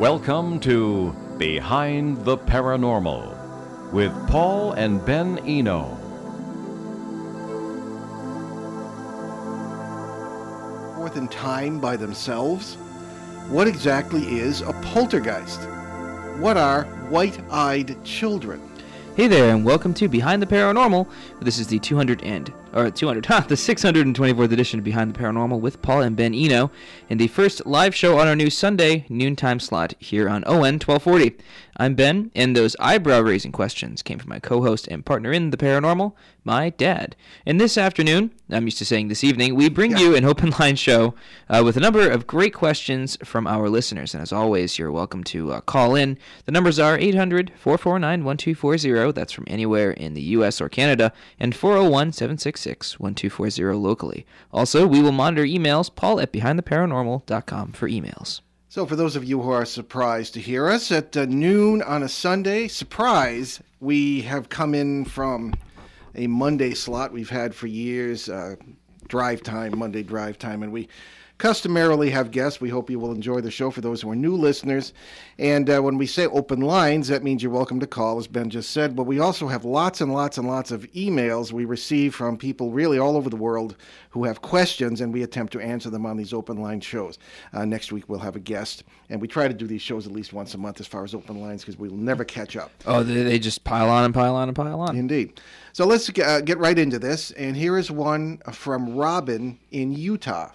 Welcome to Behind the Paranormal with Paul and Ben Eno. Forth in time by themselves? What exactly is a poltergeist? What are white-eyed children? Hey there, and welcome to Behind the Paranormal. This is the 624th edition of Behind the Paranormal with Paul and Ben Eno, and the first live show on our new Sunday noontime slot here on ON 1240. I'm Ben, and those eyebrow-raising questions came from my co-host and partner in the paranormal, my dad. And this afternoon, I'm used to saying this evening, we bring you an open-line show with a number of great questions from our listeners. And as always, you're welcome to call in. The numbers are 800-449-1240. That's from anywhere in the U.S. or Canada, and 401-766-1240 locally. Also, we will monitor emails, Paul at BehindTheParanormal.com for emails. So for those of you who are surprised to hear us at noon on a Sunday, surprise, we have come in from a Monday slot we've had for years, Monday drive time, and we customarily have guests. We hope you will enjoy the show for those who are new listeners. And when we say open lines, that means you're welcome to call, as Ben just said. But we also have lots and lots and lots of emails we receive from people really all over the world who have questions, and we attempt to answer them on these open line shows. Next week we'll have a guest, and we try to do these shows at least once a month as far as open lines, because we'll never catch up. Oh, they just pile on and pile on and pile on. Indeed. So let's get right into this, and here is one from Robin in Utah.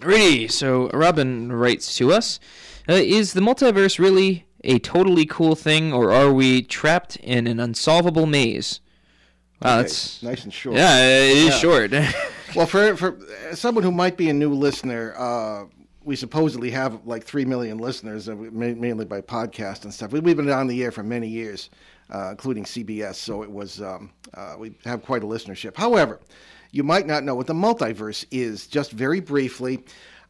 Alrighty, so Robin writes to us, is the multiverse really a totally cool thing, or are we trapped in an unsolvable maze? Wow, okay. That's nice and short. Yeah, it is short. Well, for someone who might be a new listener, we supposedly have like 3 million listeners, mainly by podcast and stuff. We've been on the air for many years, including CBS, so it was we have quite a listenership. However, you might not know what the multiverse is. Just very briefly,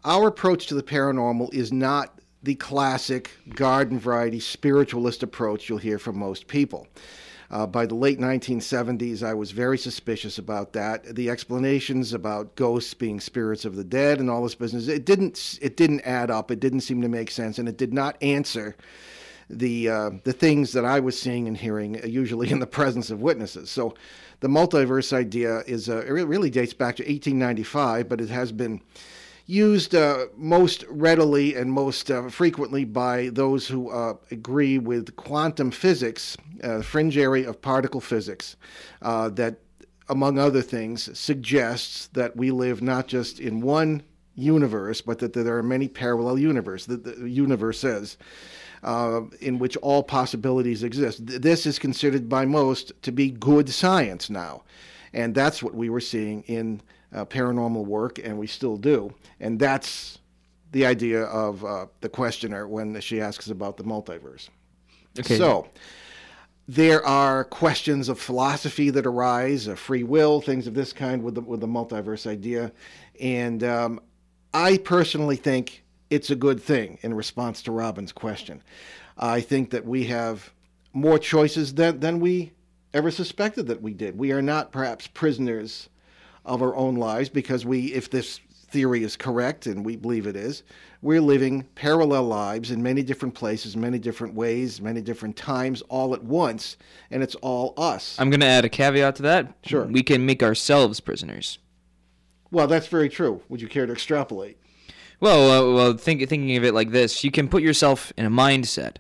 our approach to the paranormal is not the classic garden variety spiritualist approach you'll hear from most people. By the late 1970s, I was very suspicious about that. The explanations about ghosts being spirits of the dead and all this business, it didn't add up. It didn't seem to make sense, and it did not answer the things that I was seeing and hearing, usually in the presence of witnesses. So the multiverse idea is it really dates back to 1895, but it has been used most readily and most frequently by those who agree with quantum physics, fringe area of particle physics, that, among other things, suggests that we live not just in one universe, but that there are many parallel universes. In which all possibilities exist. This is considered by most to be good science now. And that's what we were seeing in paranormal work, and we still do. And that's the idea of the questioner when she asks about the multiverse. Okay. So there are questions of philosophy that arise, of free will, things of this kind with the multiverse idea. And I personally think it's a good thing in response to Robin's question. I think that we have more choices than we ever suspected that we did. We are not perhaps prisoners of our own lives, because if this theory is correct, and we believe it is, we're living parallel lives in many different places, many different ways, many different times, all at once, and it's all us. I'm going to add a caveat to that. Sure. We can make ourselves prisoners. Well, that's very true. Would you care to extrapolate? Well, thinking of it like this, you can put yourself in a mindset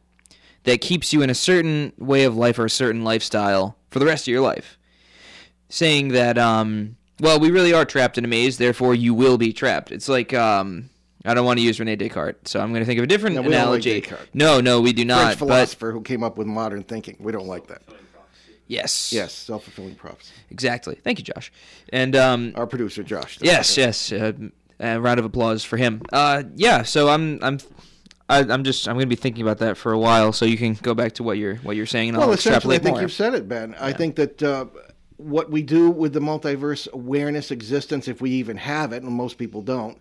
that keeps you in a certain way of life or a certain lifestyle for the rest of your life, saying that, we really are trapped in a maze, therefore you will be trapped. It's like, I don't want to use René Descartes, so I'm going to think of a different analogy. Don't like Descartes. No, we do not. French philosopher who came up with modern thinking. We don't like that. Yes, self-fulfilling prophecy. Exactly. Thank you, Josh. And our producer, Josh. Yes. A round of applause for him. So I'm going to be thinking about that for a while. So you can go back to what you're saying, and I'll extrapolate more. I think you've said it, Ben. Yeah. I think that what we do with the multiverse awareness existence, if we even have it, and most people don't,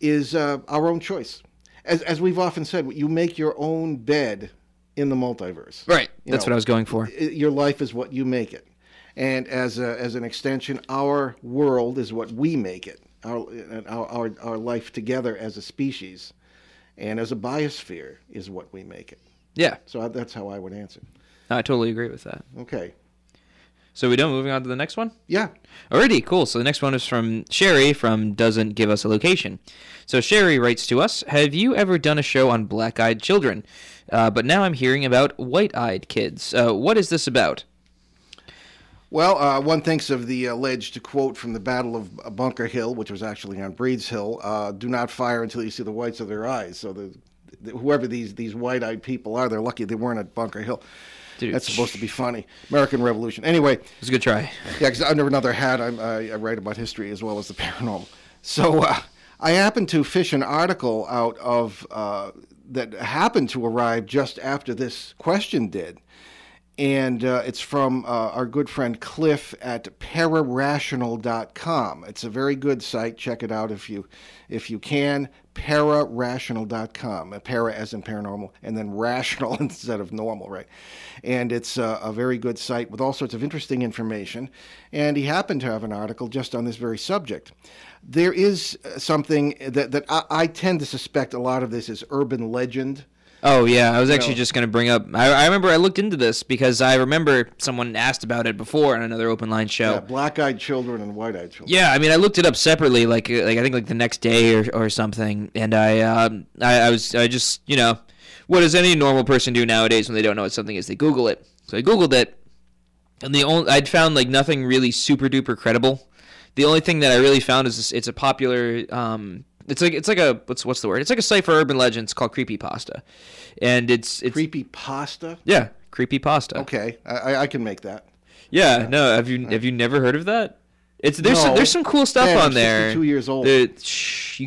is our own choice. As we've often said, you make your own bed in the multiverse. Right. That's what I was going for. Your life is what you make it, and as an extension, our world is what we make it. Our life together as a species, and as a biosphere is what we make it. Yeah. So that's how I would answer. No, I totally agree with that. Okay. So we done moving on to the next one? Yeah. Alrighty, cool. So the next one is from Sherry from Doesn't Give Us a Location. So Sherry writes to us, have you ever done a show on black-eyed children? But now I'm hearing about white-eyed kids. What is this about? Well, one thinks of the alleged quote from the Battle of Bunker Hill, which was actually on Breed's Hill, do not fire until you see the whites of their eyes. So whoever these white-eyed people are, they're lucky they weren't at Bunker Hill. Dude. That's supposed to be funny. American Revolution. Anyway. It was a good try. Yeah, because under another hat, I write about history as well as the paranormal. So I happened to fish an article out of that happened to arrive just after this question did. And it's from our good friend Cliff at pararational.com. It's a very good site. Check it out if you can. Pararational.com. Para as in paranormal, and then rational instead of normal, right? And it's a very good site with all sorts of interesting information. And he happened to have an article just on this very subject. There is something that I tend to suspect a lot of this is urban legend. Oh, yeah. I was actually just going to bring up... I remember I looked into this because I remember someone asked about it before on another open line show. Yeah, black-eyed children and white-eyed children. Yeah, I mean, I looked it up separately, like I think like the next day or something, and I was just, you know, what does any normal person do nowadays when they don't know what something is? They Google it. So I Googled it, and I'd found like nothing really super-duper credible. The only thing that I really found is it's a popular... It's like a what's the word? It's like a site for urban legends called Creepypasta, and it's Creepypasta. Yeah, Creepypasta. Okay, I can make that. Yeah, no, have you never heard of that? There's some cool stuff on there. 2 years old. You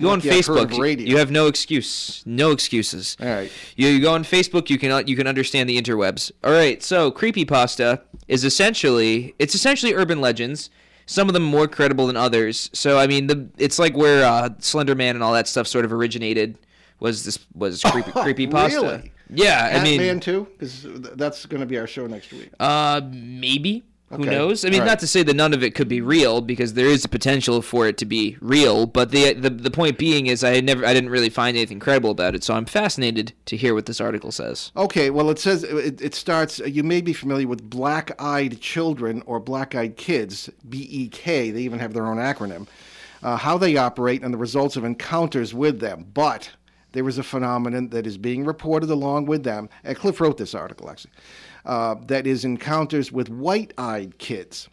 go on Facebook. You have no excuse. No excuses. All right. You go on Facebook. You can understand the interwebs. All right. So Creepypasta is essentially urban legends. Some of them more credible than others. So, I mean, it's like where Slender Man and all that stuff sort of originated was Creepypasta. Really? Yeah, I mean... Batman 2? That's going to be our show next week. Maybe. Okay. Who knows? I mean, not to say that none of it could be real, because there is a potential for it to be real, but the point being is I didn't really find anything credible about it, so I'm fascinated to hear what this article says. Okay, well, it says, it starts, you may be familiar with black-eyed children or black-eyed kids, BEK, they even have their own acronym, how they operate and the results of encounters with them, but there is a phenomenon that is being reported along with them, and Cliff wrote this article, actually, that is encounters with white-eyed kids.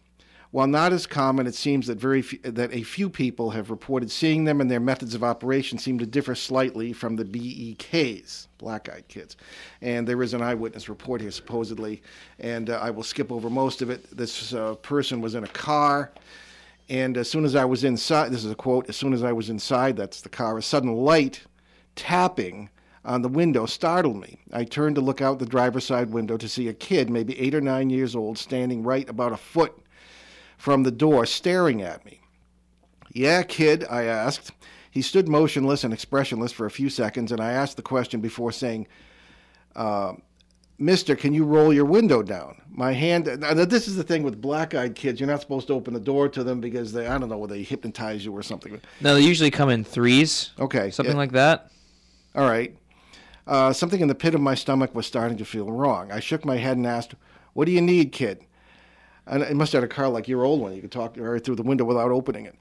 While not as common, it seems that a few people have reported seeing them, and their methods of operation seem to differ slightly from the BEKs, black-eyed kids. And there is an eyewitness report here, supposedly, and I will skip over most of it. This person was in a car, and as soon as I was inside, this is a quote, as soon as I was inside, that's the car, a sudden light tapping on the window startled me. I turned to look out the driver's side window to see a kid, maybe 8 or 9 years old, standing right about a foot from the door, staring at me. "Yeah, kid?" I asked. He stood motionless and expressionless for a few seconds, and I asked the question before saying, "Mister, can you roll your window down?" My hand... Now, this is the thing with black-eyed kids. You're not supposed to open the door to them because they, I don't know, they hypnotize you or something. No, they usually come in threes. Okay. Something like that. All right. Something in the pit of my stomach was starting to feel wrong. I shook my head and asked, "What do you need, kid?" And it must have had a car like your old one. You could talk right through the window without opening it.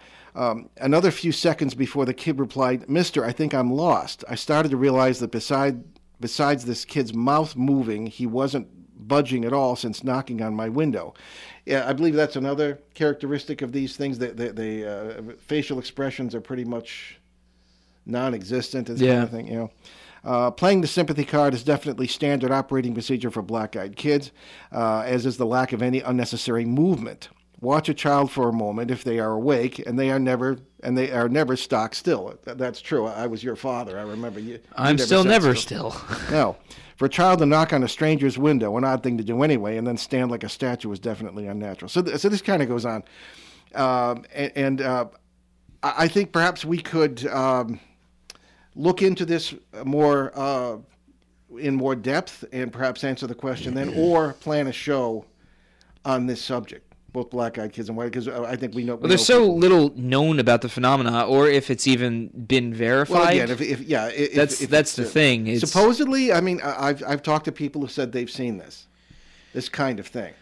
Another few seconds before the kid replied, "Mister, I think I'm lost." I started to realize that besides this kid's mouth moving, he wasn't budging at all since knocking on my window. Yeah, I believe that's another characteristic of these things. The facial expressions are pretty much non-existent and kind of thing, you know. Playing the sympathy card is definitely standard operating procedure for black-eyed kids, as is the lack of any unnecessary movement. Watch a child for a moment if they are awake, and they are never stock still. That's true. I was your father. I remember you. I'm still never still. No. For a child to knock on a stranger's window, an odd thing to do anyway, and then stand like a statue is definitely unnatural. So this kind of goes on. And I think perhaps we could... look into this more in more depth and perhaps answer the question then, or plan a show on this subject. both black-eyed kids and white kids. I think we know. Well, there's so little known about the phenomena, or if it's even been verified. Well, again, that's the thing. It's... Supposedly, I mean, I've talked to people who said they've seen this kind of thing.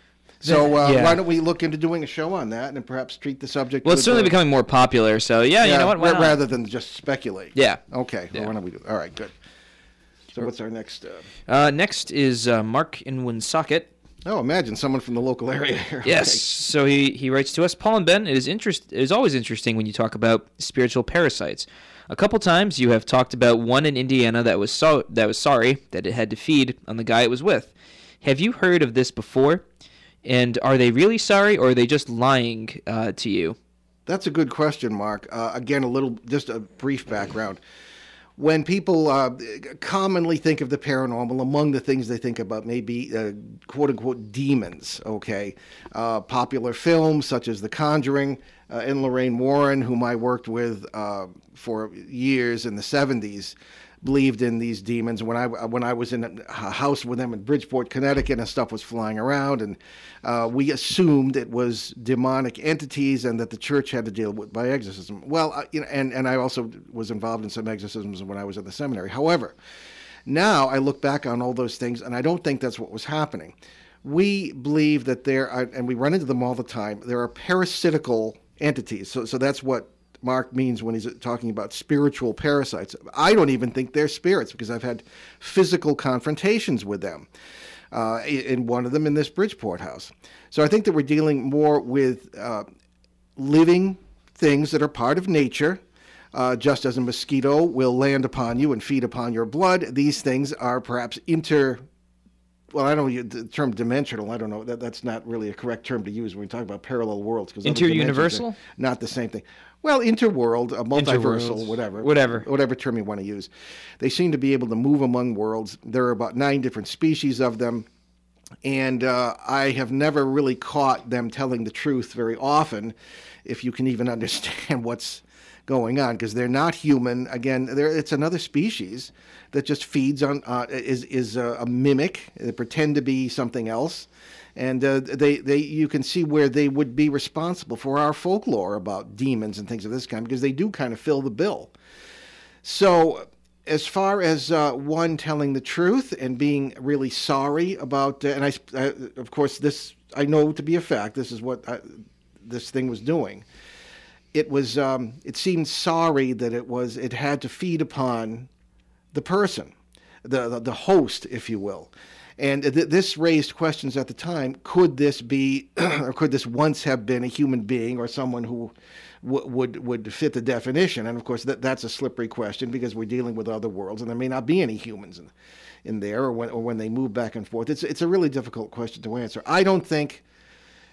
So why don't we look into doing a show on that and perhaps treat the subject? Well, it's certainly becoming more popular. So you know what? Why not? Rather than just speculate. Yeah. Okay. Yeah. Well, why don't we do that? All right. Good. So what's our next? Next is Mark in Woonsocket. Oh, imagine someone from the local area here. Yes. Okay. So he writes to us, Paul and Ben, it is always interesting when you talk about spiritual parasites. A couple times you have talked about one in Indiana that was sorry that it had to feed on the guy it was with. Have you heard of this before? And are they really sorry, or are they just lying to you? That's a good question, Mark. Again, just a brief background. When people commonly think of the paranormal, among the things they think about may be quote-unquote demons, okay? Popular films such as The Conjuring and Lorraine Warren, whom I worked with for years in the 70s, believed in these demons. When I was in a house with them in Bridgeport, Connecticut, and stuff was flying around, and we assumed it was demonic entities and that the church had to deal with by exorcism. Well, and I also was involved in some exorcisms when I was at the seminary. However, now I look back on all those things, and I don't think that's what was happening. We believe that and we run into them all the time, there are parasitical entities. So that's what Mark means when he's talking about spiritual parasites. I don't even think they're spirits, because I've had physical confrontations with them, in one of them in this Bridgeport house. So I think that we're dealing more with living things that are part of nature. Just as a mosquito will land upon you and feed upon your blood, these things are perhaps I don't use the term dimensional. I don't know. That's not really a correct term to use when we talk about parallel worlds. Interuniversal? Not the same thing. Well, interworld, multiversal, whatever term you want to use. They seem to be able to move among worlds. There are about 9 different species of them. And I have never really caught them telling the truth very often, if you can even understand what's going on, because they're not human. Again, it's another species that just feeds on, is a mimic. They pretend to be something else, and you can see where they would be responsible for our folklore about demons and things of this kind, because they do kind of fill the bill. So as far as one telling the truth and being really sorry about, and I of course this I know to be a fact. This is what this thing was doing. It was. It seemed sorry that it was. It had to feed upon the person, the host, if you will. And this raised questions at the time. Could this be, or could this once have been a human being or someone who would fit the definition? And of course, that's a slippery question, because we're dealing with other worlds, and there may not be any humans in there, or when they move back and forth. It's a really difficult question to answer. I don't think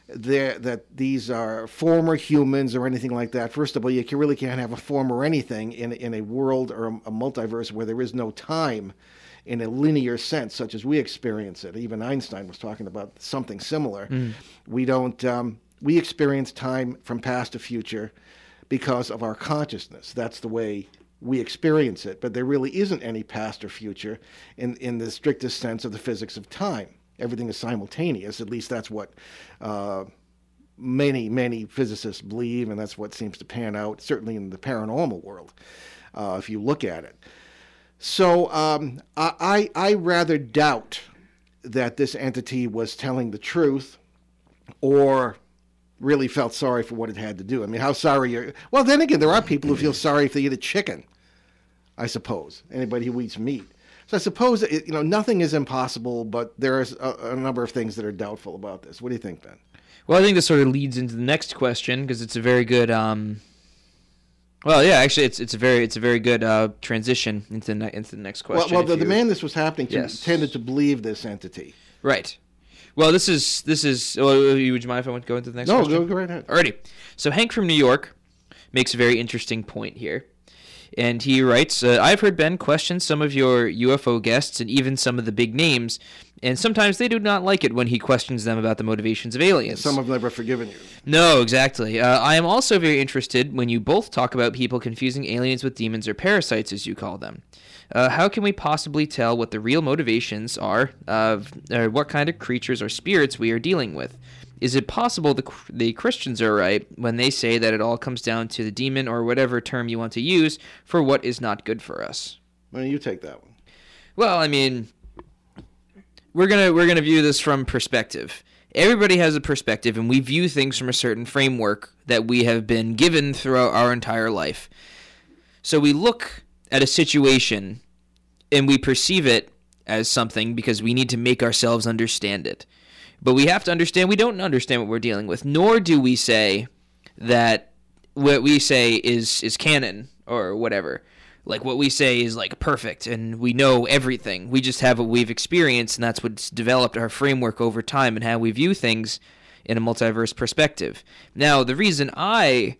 that these are former humans or anything like that. First of all, you really can't have a form or anything in a world or a multiverse where there is no time in a linear sense, such as we experience it. Even Einstein was talking about something similar. Mm. We don't. We experience time from past to future because of our consciousness. That's the way we experience it. But there really isn't any past or future in the strictest sense of the physics of time. Everything is simultaneous. At least that's what many, many physicists believe, and that's what seems to pan out, certainly in the paranormal world, if you look at it. So I rather doubt that this entity was telling the truth or really felt sorry for what it had to do. I mean, how sorry you're... Well, then again, there are people who feel sorry if they eat a chicken, I suppose, anybody who eats meat. So I suppose, nothing is impossible, but there is a number of things that are doubtful about this. What do you think, Ben? Well, I think this sort of leads into the next question, because it's a very good. It's a very good transition into the next question. Well, the man this was happening to tended to believe this entity. Right. Well, this is. Would you mind if I went to go into the next question? No, go right ahead. Alrighty. So Hank from New York makes a very interesting point here. And he writes, I've heard Ben question some of your UFO guests and even some of the big names, and sometimes they do not like it when he questions them about the motivations of aliens. Some have never forgiven you. No, exactly. I am also very interested when you both talk about people confusing aliens with demons or parasites, as you call them. How can we possibly tell what the real motivations are, or what kind of creatures or spirits we are dealing with? Is it possible the Christians are right when they say that it all comes down to the demon, or whatever term you want to use, for what is not good for us? Why don't you take that one? Well, I mean, we're gonna view this from perspective. Everybody has a perspective, and we view things from a certain framework that we have been given throughout our entire life. So we look at a situation, and we perceive it as something because we need to make ourselves understand it. But we have to understand we don't understand what we're dealing with, nor do we say that what we say is canon or whatever. Like, what we say is, like, perfect, and we know everything. We just have what we've experienced, and that's what's developed our framework over time and how we view things in a multiverse perspective. Now, the reason I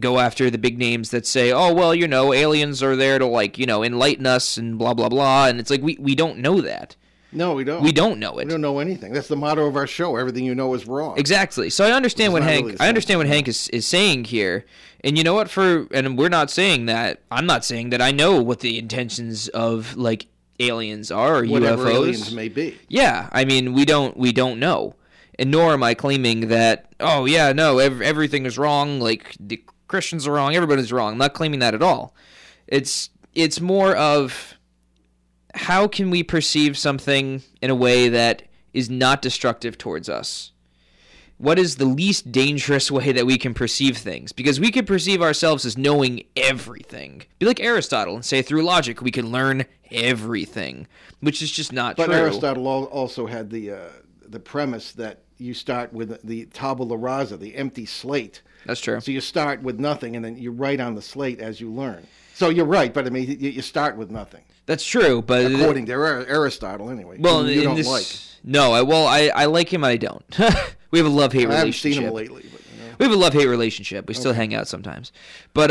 go after the big names that say, oh, well, you know, aliens are there to, like, you know, enlighten us and blah, blah, blah, and it's like, we don't know that. No, we don't. We don't know it. We don't know anything. That's the motto of our show. Everything you know is wrong. Exactly. So I understand what Hank is saying here. And you know what? And we're not saying that. I'm not saying that I know what the intentions of, like, aliens are or whatever UFOs. Whatever aliens may be. Yeah. I mean, we don't know. And nor am I claiming that, oh, yeah, no, everything is wrong. Like, the Christians are wrong. Everybody's wrong. I'm not claiming that at all. It's more of, how can we perceive something in a way that is not destructive towards us? What is the least dangerous way that we can perceive things? Because we could perceive ourselves as knowing everything. Be like Aristotle and say through logic we can learn everything, which is just not true. But Aristotle also had the premise that you start with the tabula rasa, the empty slate. That's true. So you start with nothing, and then you write on the slate as you learn. So you're right, but I mean, you start with nothing. That's true, but according to Aristotle, anyway. Well, you don't like. No, I like him, and I don't. We have a love-hate relationship. I haven't seen him lately. But, you know. We have a love-hate relationship. We still hang out sometimes, but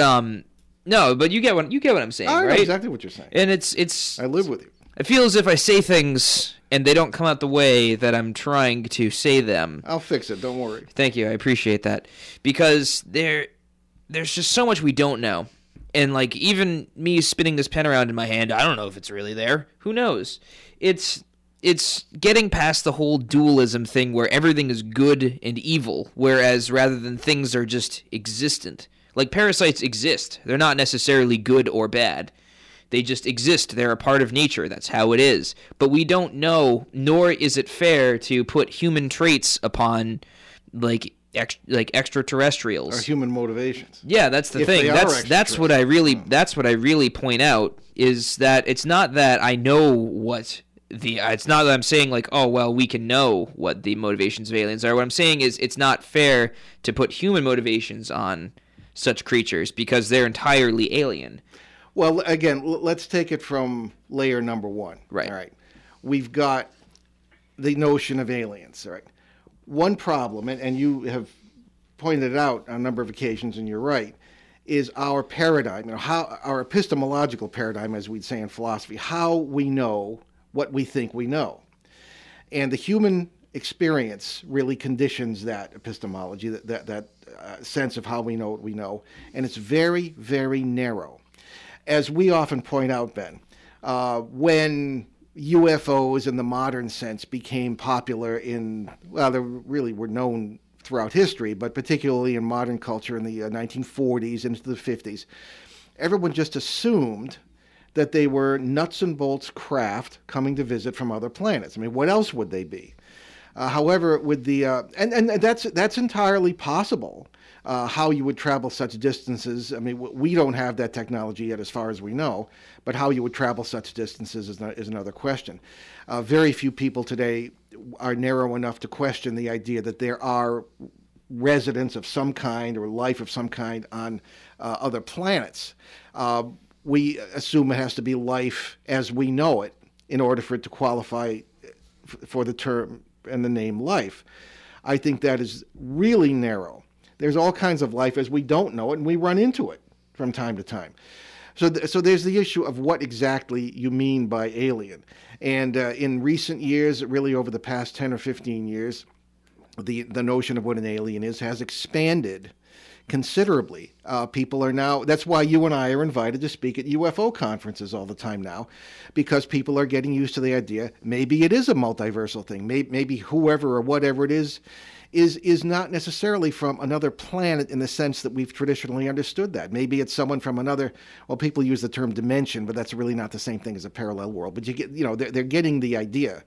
no, but you get what I'm saying, right? I know exactly what you're saying. And it's. I live with you. I feel as if I say things and they don't come out the way that I'm trying to say them. I'll fix it. Don't worry. Thank you. I appreciate that, because there's just so much we don't know. And, like, even me spinning this pen around in my hand, I don't know if it's really there. Who knows? It's getting past the whole dualism thing where everything is good and evil, whereas rather than things are just existent. Like, parasites exist. They're not necessarily good or bad. They just exist. They're a part of nature. That's how it is. But we don't know, nor is it fair to put human traits upon, like extraterrestrials or human motivations. Yeah, that's the thing. That's what I really point out, is that it's not that I know what it's not that I'm saying, like, oh, well, we can know what the motivations of aliens are. What I'm saying is it's not fair to put human motivations on such creatures because they're entirely alien. Well, again, let's take it from layer number 1. Right. All right. We've got the notion of aliens, right? One problem, and you have pointed it out on a number of occasions, and you're right, is our paradigm, you know, how our epistemological paradigm, as we'd say in philosophy, how we know what we think we know. And the human experience really conditions that epistemology, that sense of how we know what we know, and it's very, very narrow. As we often point out, Ben, when UFOs in the modern sense became popular they really were known throughout history, but particularly in modern culture in the 1940s into the 50s, everyone just assumed that they were nuts and bolts craft coming to visit from other planets. I mean, what else would they be? However, with the and that's entirely possible. How you would travel such distances. I mean, we don't have that technology yet as far as we know, but how you would travel such distances is another question. Very few people today are narrow enough to question the idea that there are residents of some kind or life of some kind on other planets. We assume it has to be life as we know it in order for it to qualify for the term and the name life. I think that is really narrow. There's all kinds of life as we don't know it, and we run into it from time to time. So there's the issue of what exactly you mean by alien. And in recent years, really over the past 10 or 15 years, the notion of what an alien is has expanded considerably. People are now, that's why you and I are invited to speak at UFO conferences all the time now, because people are getting used to the idea, maybe it is a multiversal thing. Maybe whoever or whatever it is not necessarily from another planet in the sense that we've traditionally understood that. Maybe it's someone from another, well, people use the term dimension, but that's really not the same thing as a parallel world. But you get, you know, they're getting the idea.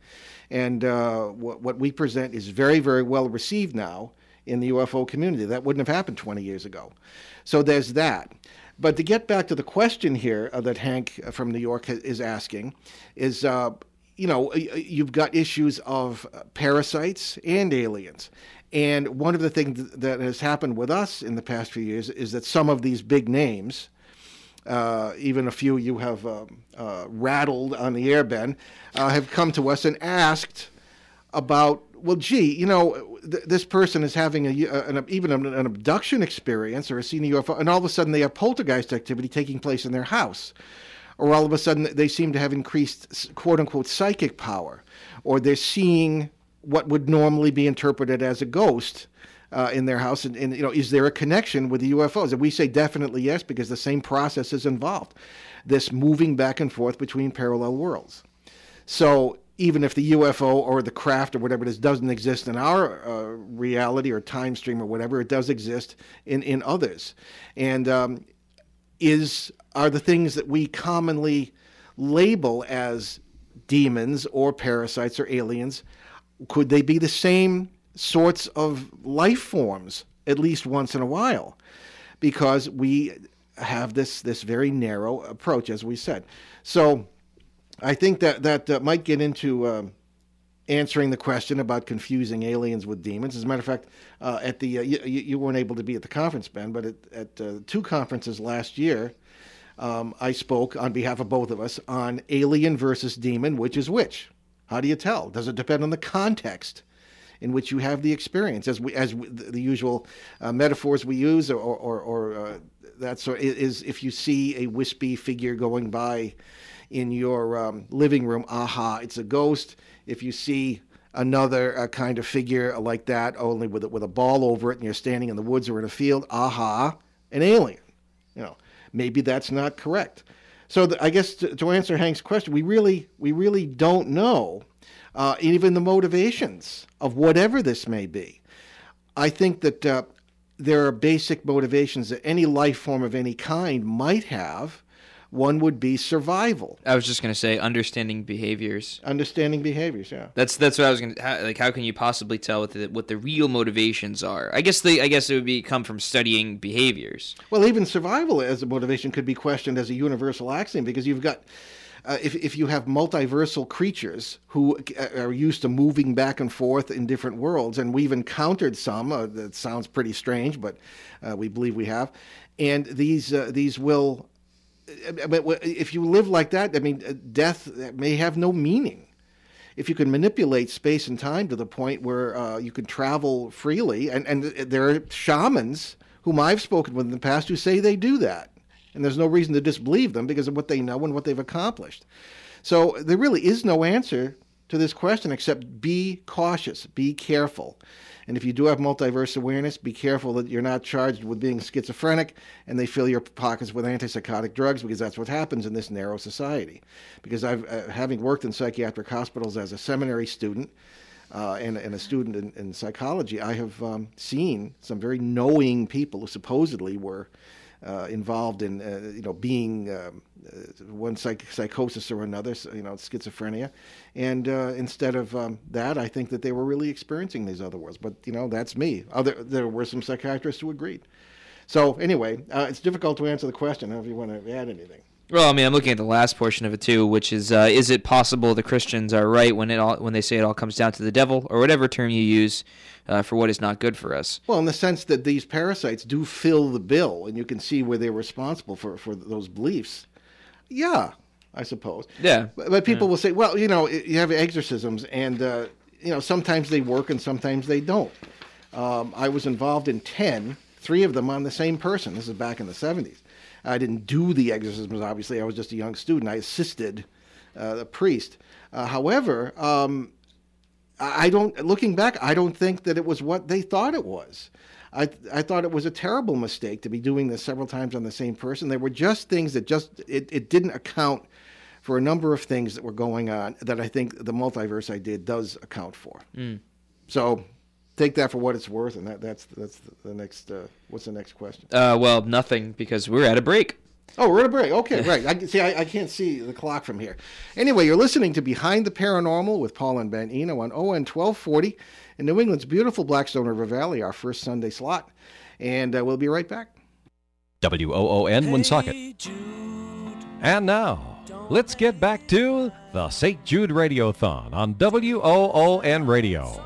And what we present is very, very well received now in the UFO community. That wouldn't have happened 20 years ago. So there's that. But to get back to the question here that Hank from New York is asking is, you know, you've got issues of parasites and aliens. And one of the things that has happened with us in the past few years is that some of these big names, even a few you have rattled on the air, Ben, have come to us and asked about, well, gee, you know, this person is having an abduction experience or a seen UFO, and all of a sudden they have poltergeist activity taking place in their house. Or all of a sudden they seem to have increased, quote-unquote, psychic power, or they're seeing what would normally be interpreted as a ghost in their house. And, you know, is there a connection with the UFOs? And we say definitely yes, because the same process is involved, this moving back and forth between parallel worlds. So even if the UFO or the craft or whatever it is doesn't exist in our reality or time stream or whatever, it does exist in others. And are the things that we commonly label as demons or parasites or aliens, could they be the same sorts of life forms at least once in a while? Because we have this very narrow approach, as we said. So I think that might get into answering the question about confusing aliens with demons. As a matter of fact, at the you weren't able to be at the conference, Ben, but at two conferences last year, I spoke on behalf of both of us on alien versus demon, which is which. How do you tell? Does it depend on the context in which you have the experience? As the usual metaphors we use, or that sort, is if you see a wispy figure going by in your living room, aha, it's a ghost. If you see another kind of figure like that, only with a ball over it, and you're standing in the woods or in a field, aha, an alien. You know, maybe that's not correct. So I guess to answer Hank's question, we really don't know even the motivations of whatever this may be. I think that there are basic motivations that any life form of any kind might have. One would be survival. I was just going to say understanding behaviors. Yeah. That's what I was going to like. How can you possibly tell what the real motivations are? I guess it would be come from studying behaviors. Well, even survival as a motivation could be questioned as a universal axiom, because you've got if you have multiversal creatures who are used to moving back and forth in different worlds, and we've encountered some that sounds pretty strange, but we believe we have, and these will. But if you live like that, I mean, death may have no meaning. If you can manipulate space and time to the point where you can travel freely, and there are shamans whom I've spoken with in the past who say they do that, and there's no reason to disbelieve them because of what they know and what they've accomplished. So there really is no answer to this question except be cautious, be careful. And if you do have multiverse awareness, be careful that you're not charged with being schizophrenic and they fill your pockets with antipsychotic drugs, because that's what happens in this narrow society. Because I've, having worked in psychiatric hospitals as a seminary student and a student in psychology, I have seen some very knowing people who supposedly were involved in, being one psychosis or another, you know, schizophrenia. And instead of that, I think that they were really experiencing these other worlds. But, you know, that's me. There were some psychiatrists who agreed. So anyway, it's difficult to answer the question. I don't know if you want to add anything. Well, I mean, I'm looking at the last portion of it, too, which is it possible the Christians are right when they say it all comes down to the devil, or whatever term you use? For what is not good for us. Well, in the sense that these parasites do fill the bill, and you can see where they're responsible for those beliefs. Yeah, I suppose. Yeah. But people will say, well, you know, you have exorcisms, and, you know, sometimes they work and sometimes they don't. I was involved in 10, three of them on the same person. This is back in the 70s. I didn't do the exorcisms, obviously. I was just a young student. I assisted the priest. However... looking back, I don't think that it was what they thought it was. I thought it was a terrible mistake to be doing this several times on the same person. They were just things that it didn't account for a number of things that were going on that I think the multiverse idea does account for. Mm. So take that for what it's worth, and that's the next. What's the next question? Well, nothing, because we're at a break. Oh, we're at a break. Okay, right. I can't see the clock from here. Anyway, you're listening to Behind the Paranormal with Paul and Ben Eno on ON 1240 in New England's beautiful Blackstone River Valley, our first Sunday slot. And we'll be right back. WOON Woonsocket. And now, let's get back to the Saint Jude Radiothon on WOON Radio.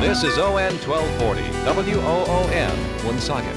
This is ON 1240, WOON, Woonsocket.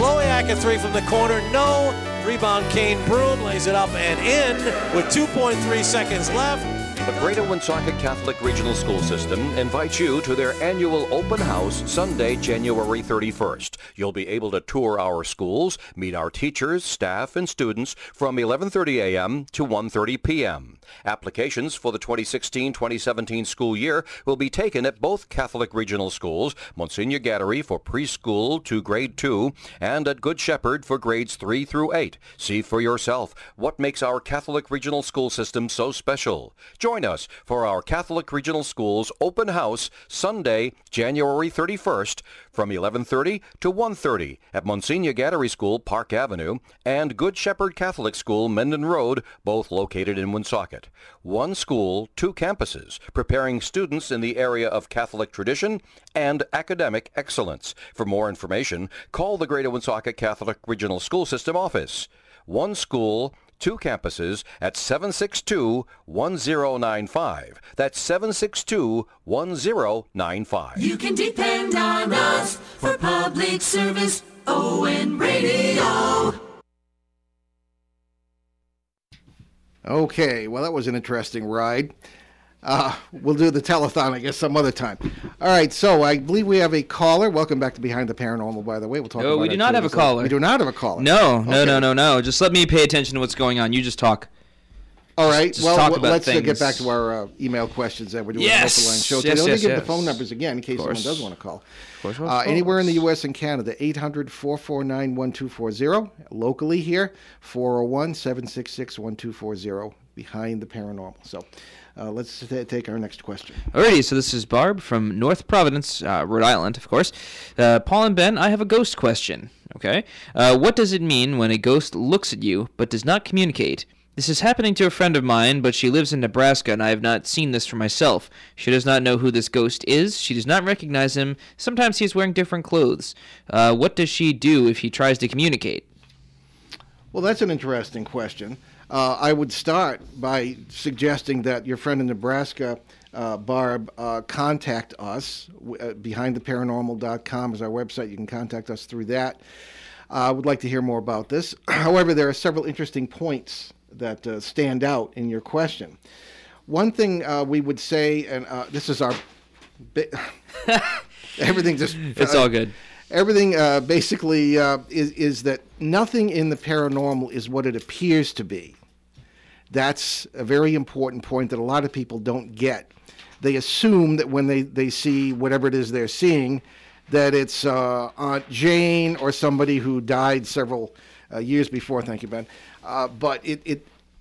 Lowiak, a three from the corner, no. Rebound, Kane Broom lays it up and in with 2.3 seconds left. The Greater Woonsocket Catholic Regional School System invites you to their annual open house Sunday, January 31st. You'll be able to tour our schools, meet our teachers, staff, and students from 11:30 a.m. to 1:30 p.m. Applications for the 2016-2017 school year will be taken at both Catholic regional schools, Monsignor Gadere for preschool to grade 2, and at Good Shepherd for grades 3 through 8. See for yourself what makes our Catholic regional school system so special. Join us for our Catholic Regional Schools Open House Sunday, January 31st from 11:30 to 1:30 at Monsignor Gadere School, Park Avenue, and Good Shepherd Catholic School, Mendon Road, both located in Woonsocket. One school, two campuses, preparing students in the area of Catholic tradition and academic excellence. For more information, call the Greater Woonsocket Catholic Regional School System office. One school, two campuses at 762-1095. That's 762-1095. You can depend on us for public service, ON Radio. Okay, well, that was an interesting ride. We'll do the telethon, I guess, some other time. All right, so I believe we have a caller. Welcome back to Behind the Paranormal, by the way. We'll talk about it. No, we do not have a caller. We do not have a caller. No. Just let me pay attention to what's going on. You just talk. All right, let's get back to our email questions that we're doing an open line show today. Let me give the phone numbers again in case someone does want to call. Anywhere in the U.S. and Canada, 800-449-1240. Locally here, 401-766-1240, Behind the Paranormal. So let's take our next question. Alrighty, so this is Barb from North Providence, Rhode Island, of course. Paul and Ben, I have a ghost question. Okay, what does it mean when a ghost looks at you but does not communicate? This is happening to a friend of mine, but she lives in Nebraska, and I have not seen this for myself. She does not know who this ghost is. She does not recognize him. Sometimes he is wearing different clothes. What does she do if he tries to communicate? Well, that's an interesting question. I would start by suggesting that your friend in Nebraska, Barb, contact us. BehindTheParanormal.com is our website. You can contact us through that. I would like to hear more about this. However, there are several interesting points that stand out in your question. One thing we would say, and this is our everything just it's all good. Everything basically is that nothing in the paranormal is what it appears to be. That's a very important point that a lot of people don't get. They assume that when they see whatever it is they're seeing, that it's Aunt Jane or somebody who died several years before. Thank you, Ben. But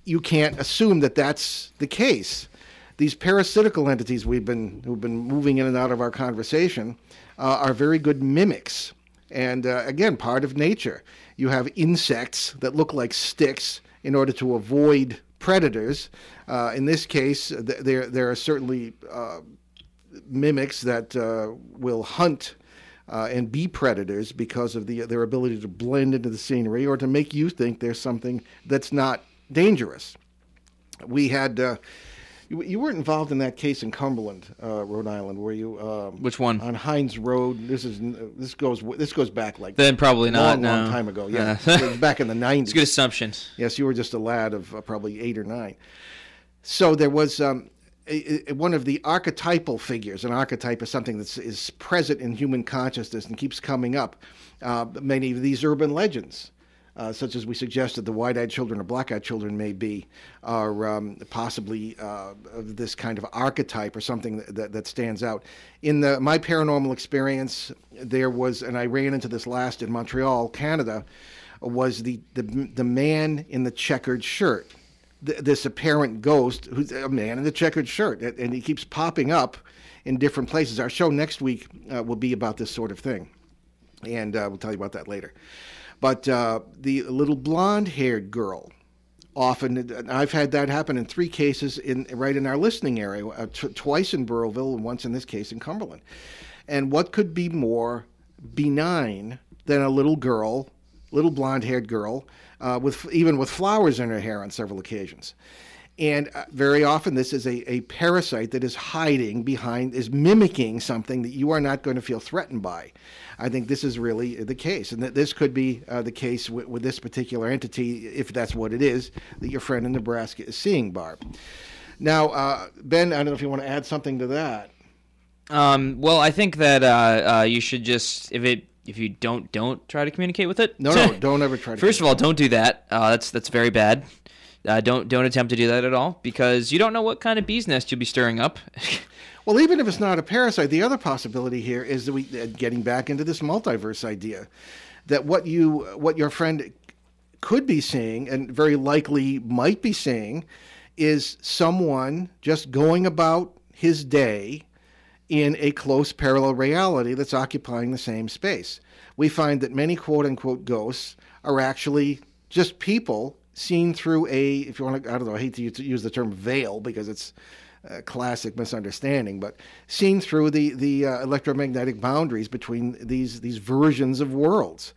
you can't assume that that's the case. These parasitical entities who've been moving in and out of our conversation are very good mimics, and again, part of nature. You have insects that look like sticks in order to avoid predators. In this case, there are certainly mimics that will hunt and be predators because of their ability to blend into the scenery or to make you think there's something that's not dangerous. We had You weren't involved in that case in Cumberland, Rhode Island, were you? Which one? On Hines Road. This goes back like then probably not long time ago. Yeah, it was back in the 90s. It's a good assumption. Yes, you were just a lad of probably 8 or 9. So there was one of the archetypal figures. An archetype is something that is present in human consciousness and keeps coming up. Many of these urban legends, such as we suggested, the wide-eyed children or black-eyed children may be, are possibly this kind of archetype or something that stands out. In my paranormal experience, there was, and I ran into this last in Montreal, Canada, was the man in the checkered shirt. This apparent ghost, who's a man in a checkered shirt, and he keeps popping up in different places. Our show next week will be about this sort of thing, and we'll tell you about that later. But the little blonde-haired girl, often, I've had that happen in 3 cases right in our listening area, twice in Boroughville and once in this case in Cumberland. And what could be more benign than a little blonde-haired girl, with flowers in her hair on several occasions. And very often this is a parasite that is hiding behind, is mimicking something that you are not going to feel threatened by. I think this is really the case. And this could be the case with this particular entity, if that's what it is, that your friend in Nebraska is seeing, Barb. Now, Ben, I don't know if you want to add something to that. Well, I think that you should just, if you don't try to communicate with it. No, don't ever try to. First of all, don't do that. That's very bad. Don't attempt to do that at all, because you don't know what kind of bee's nest you'll be stirring up. Well, even if it's not a parasite, the other possibility here is that we getting back into this multiverse idea, that what your friend could be seeing and very likely might be seeing is someone just going about his day in a close parallel reality that's occupying the same space. We find that many quote-unquote ghosts are actually just people seen through a, if you want to, I don't know, I hate to use the term veil because it's a classic misunderstanding, but seen through the electromagnetic boundaries between these versions of worlds.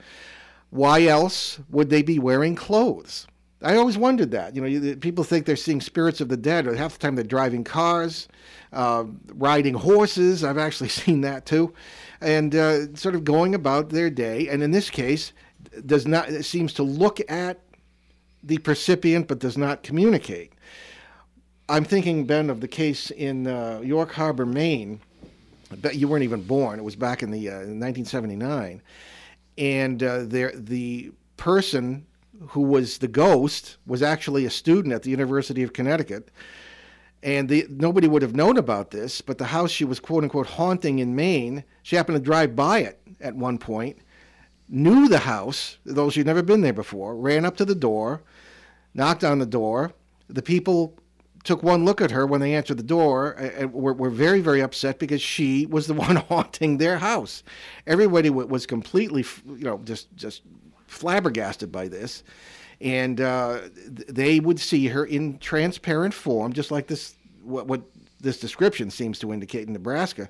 Why else would they be wearing clothes? I always wondered that. People think they're seeing spirits of the dead, or half the time they're driving cars, riding horses. I've actually seen that too, and sort of going about their day. And in this case, it seems to look at the percipient but does not communicate. I'm thinking, Ben, of the case in York Harbor, Maine. I bet you weren't even born. It was back in the 1979, and the person who was the ghost was actually a student at the University of Connecticut, and nobody would have known about this, but the house she was quote-unquote haunting in Maine, she happened to drive by it at one point, knew the house, though she'd never been there before, ran up to the door, knocked on the door. The people took one look at her when they answered the door and were very, very upset because she was the one haunting their house. Everybody was completely, just flabbergasted by this, and they would see her in transparent form, just like this what this description seems to indicate in Nebraska,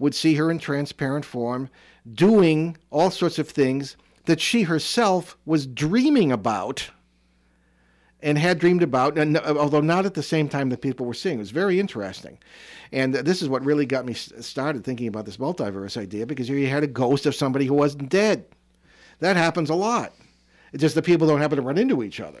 would see her in transparent form doing all sorts of things that she herself was dreaming about and had dreamed about, and although not at the same time that people were seeing. It was very interesting. And this is what really got me started thinking about this multiverse idea, because here you had a ghost of somebody who wasn't dead. That happens a lot. It's just that people don't happen to run into each other.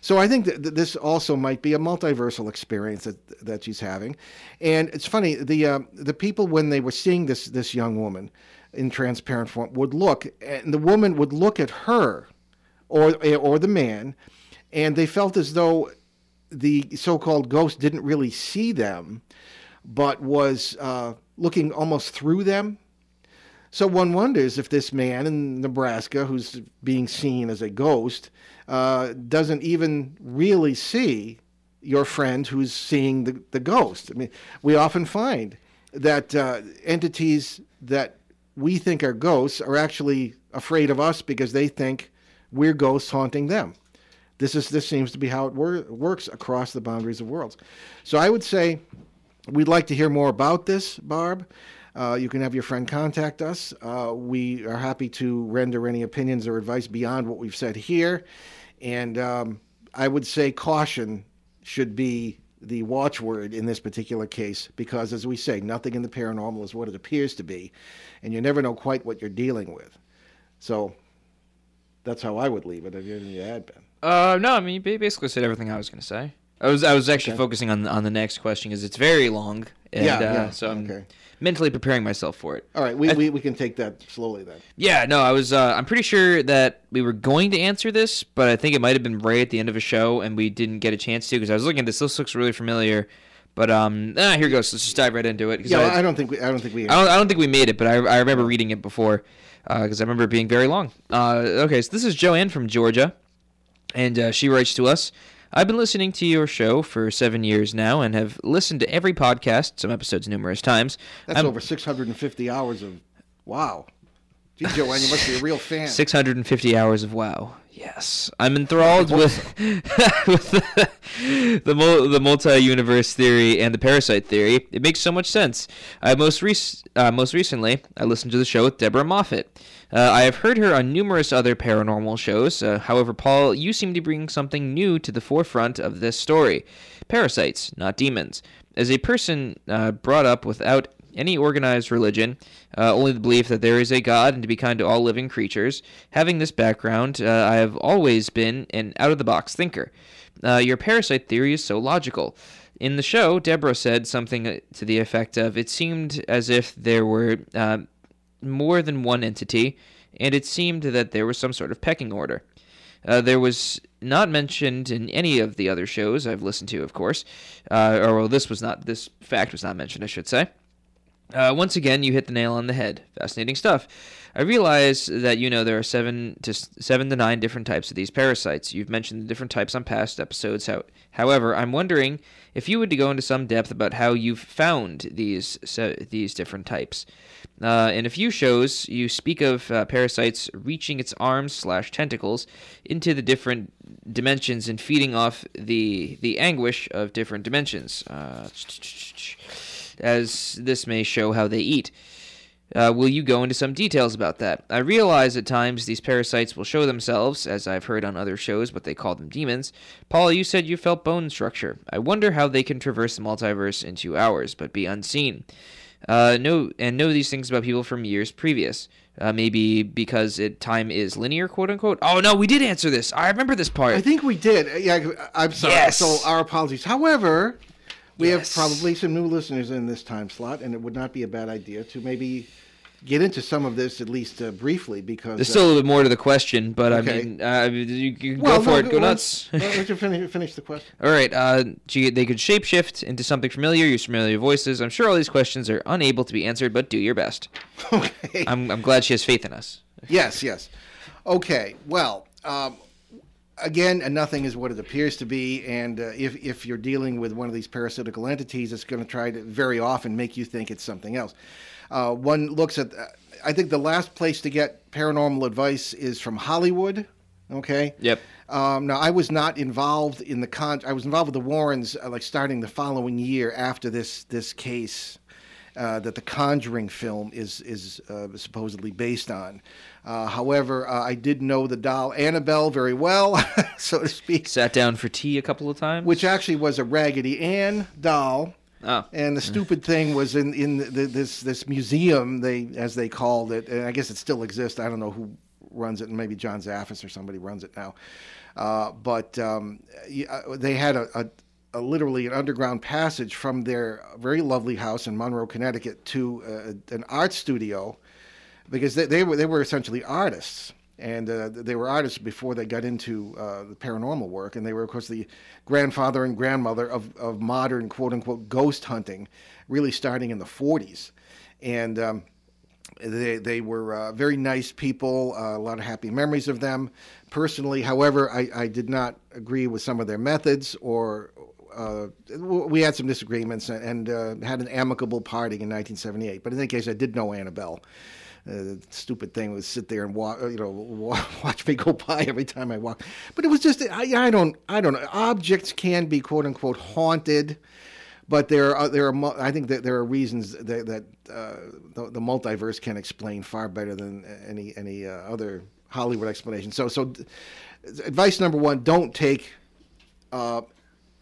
So I think that this also might be a multiversal experience that she's having. And it's funny, the people, when they were seeing this young woman in transparent form, would look, and the woman would look at her or the man, and they felt as though the so-called ghost didn't really see them, but was looking almost through them. So one wonders if this man in Nebraska, who's being seen as a ghost, doesn't even really see your friend who's seeing the ghost. I mean, we often find that entities that we think are ghosts are actually afraid of us because they think we're ghosts haunting them. This seems to be how it works across the boundaries of worlds. So I would say we'd like to hear more about this, Barb. You can have your friend contact us. We are happy to render any opinions or advice beyond what we've said here. And I would say caution should be the watchword in this particular case, because as we say, nothing in the paranormal is what it appears to be, and you never know quite what you're dealing with. So that's how I would leave it. Have you had been? No, I mean, you basically said everything I was going to say. I was actually focusing on the next question, because it's very long, and so I'm mentally preparing myself for it. All right, we can take that slowly then. Yeah, no, I was I'm pretty sure that we were going to answer this, but I think it might have been right at the end of a show, and we didn't get a chance to, because I was looking at this. This looks really familiar, but here goes. Let's just dive right into it. Yeah, I don't think we made it, but I remember reading it before, because I remember it being very long. Okay, so this is Joanne from Georgia, and she writes to us. I've been listening to your show for 7 years now and have listened to every podcast, some episodes numerous times. That's over 650 hours of wow. Gee, Joanne, you must be a real fan. 650 hours of wow. Yes. I'm enthralled with the multi-universe theory and the parasite theory. It makes so much sense. Most recently, I listened to the show with Deborah Moffat. I have heard her on numerous other paranormal shows. However, Paul, you seem to bring something new to the forefront of this story. Parasites, not demons. As a person brought up without any organized religion, only the belief that there is a God and to be kind to all living creatures. Having this background, I have always been an out-of-the-box thinker. Your parasite theory is so logical. In the show, Deborah said something to the effect of, it seemed as if there were more than one entity, and it seemed that there was some sort of pecking order. There was not mentioned in any of the other shows I've listened to, of course, this fact was not mentioned, I should say. Once again, you hit the nail on the head. Fascinating stuff. I realize that there are seven to nine different types of these parasites. You've mentioned the different types on past episodes. However, I'm wondering if you would go into some depth about how you've found these different types. In a few shows, you speak of parasites reaching its arms/tentacles into the different dimensions and feeding off the anguish of different dimensions. As this may show how they eat. Will you go into some details about that? I realize at times these parasites will show themselves, as I've heard on other shows, but they call them demons. Paul, you said you felt bone structure. I wonder how they can traverse the multiverse in 2 hours, but be unseen. Know these things about people from years previous. Maybe because time is linear, quote unquote. Oh no, we did answer this. I remember this part. I think we did. Yeah, I'm sorry. Yes. So our apologies. However, we have probably some new listeners in this time slot, and it would not be a bad idea to maybe get into some of this, at least briefly, because... There's still a little bit more to the question, but okay. I mean, you go for it. Go nuts. Let you finish the question. All right. They could shapeshift into something familiar, use familiar voices. I'm sure all these questions are unable to be answered, but do your best. Okay. I'm glad she has faith in us. Yes. Okay. Well... Again, nothing is what it appears to be, and if you're dealing with one of these parasitical entities, it's going to try to very often make you think it's something else. One looks at... I think the last place to get paranormal advice is from Hollywood, okay? Yep. Now, I was not involved in the... I was involved with the Warrens, starting the following year after this case... that the Conjuring film is supposedly based on. However, I did know the doll Annabelle very well, so to speak. Sat down for tea a couple of times? Which actually was a Raggedy Ann doll. Oh. And the stupid thing was in this museum, as they called it, and I guess it still exists. I don't know who runs it, and maybe John Zaffis or somebody runs it now. But they had literally an underground passage from their very lovely house in Monroe, Connecticut, to an art studio, because they were essentially artists, and they were artists before they got into the paranormal work, and they were, of course, the grandfather and grandmother of modern quote unquote ghost hunting, really starting in the 40s, and they were very nice people, a lot of happy memories of them. Personally, however, I did not agree with some of their methods or. We had some disagreements and had an amicable parting in 1978. But in any case, I did know Annabelle. The stupid thing was sit there and watch me go by every time I walk. But it was just I don't know. Objects can be quote unquote haunted, but there are I think that there are reasons that the multiverse can explain far better than any other Hollywood explanation. So advice number one: don't take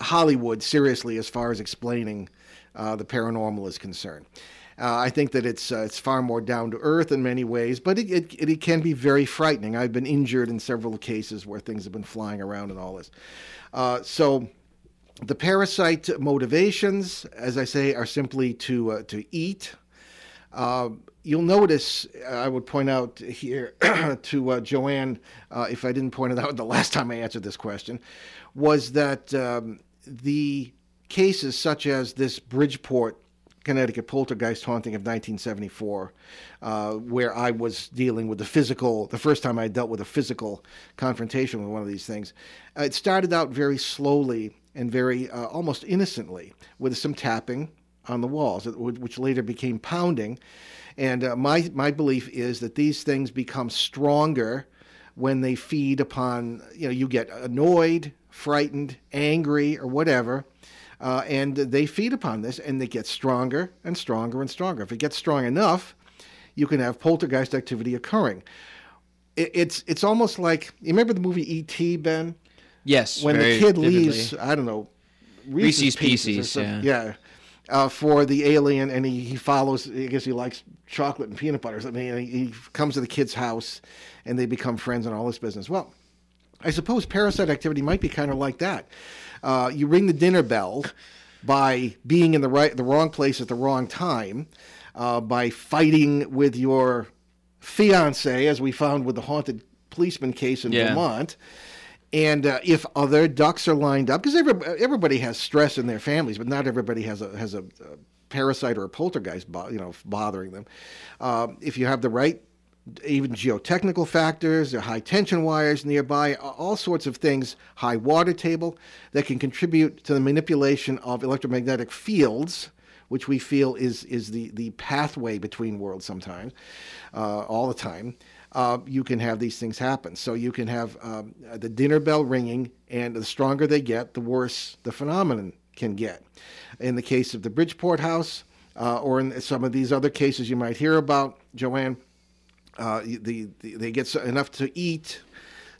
Hollywood seriously as far as explaining the paranormal is concerned. I think that it's far more down to earth in many ways, but it can be very frightening. I've been injured in several cases where things have been flying around and all this. So the parasite motivations, as I say, are simply to eat. You'll notice, I would point out here to Joanne, if I didn't point it out the last time I answered this question, was that the cases such as this Bridgeport, Connecticut poltergeist haunting of 1974, where I was dealing with the first time I dealt with a physical confrontation with one of these things, it started out very slowly and very almost innocently with some tapping on the walls, which later became pounding. And my belief is that these things become stronger when they feed upon, you get annoyed, frightened, angry, or whatever. And they feed upon this, and they get stronger and stronger and stronger. If it gets strong enough, you can have poltergeist activity occurring. It's almost like, you remember the movie E.T., Ben? Yes. When the kid leaves, I don't know, Reese's Pieces. Yeah. For the alien, and he follows, I guess he likes chocolate and peanut butter or something, and he comes to the kid's house, and they become friends and all this business. Well, I suppose parasite activity might be kind of like that. You ring the dinner bell by being in the wrong place at the wrong time, by fighting with your fiancé, as we found with the haunted policeman case in Vermont. And if other ducks are lined up, because everybody has stress in their families, but not everybody has a parasite or a poltergeist bothering them. If you have the right, even geotechnical factors, or high tension wires nearby, all sorts of things, high water table, that can contribute to the manipulation of electromagnetic fields, which we feel is the pathway between worlds sometimes, all the time. You can have these things happen. So you can have the dinner bell ringing, and the stronger they get, the worse the phenomenon can get. In the case of the Bridgeport house, or in some of these other cases you might hear about, Joanne, they get enough to eat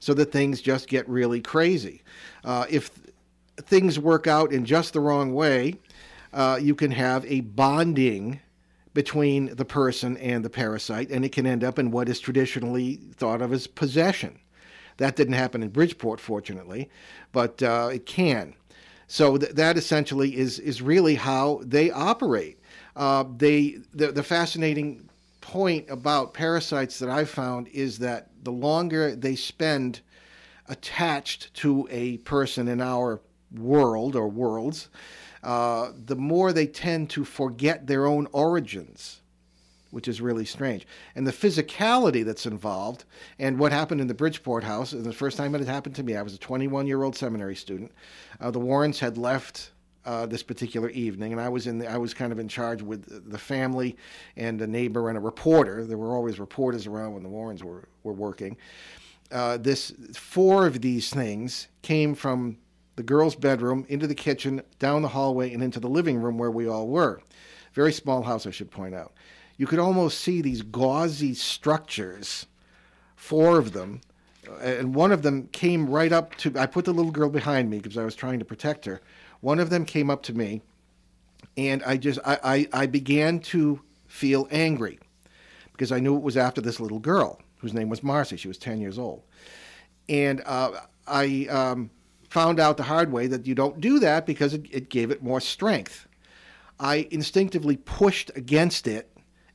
so that things just get really crazy. If things work out in just the wrong way, you can have a bonding between the person and the parasite, and it can end up in what is traditionally thought of as possession. That didn't happen in Bridgeport, fortunately, but it can. So that essentially is really how they operate. The fascinating point about parasites that I've found is that the longer they spend attached to a person in our world or worlds, the more they tend to forget their own origins, which is really strange. And the physicality that's involved, and what happened in the Bridgeport house, and the first time it had happened to me, I was a 21-year-old seminary student. The Warrens had left this particular evening, and I was kind of in charge with the family and a neighbor and a reporter. There were always reporters around when the Warrens were working. Four of these things came from the girl's bedroom, into the kitchen, down the hallway, and into the living room where we all were. Very small house, I should point out. You could almost see these gauzy structures, four of them, and one of them came right up to... I put the little girl behind me because I was trying to protect her. One of them came up to me, and I began to feel angry because I knew it was after this little girl, whose name was Marcy. She was 10 years old. And I found out the hard way that you don't do that because it gave it more strength. I instinctively pushed against it.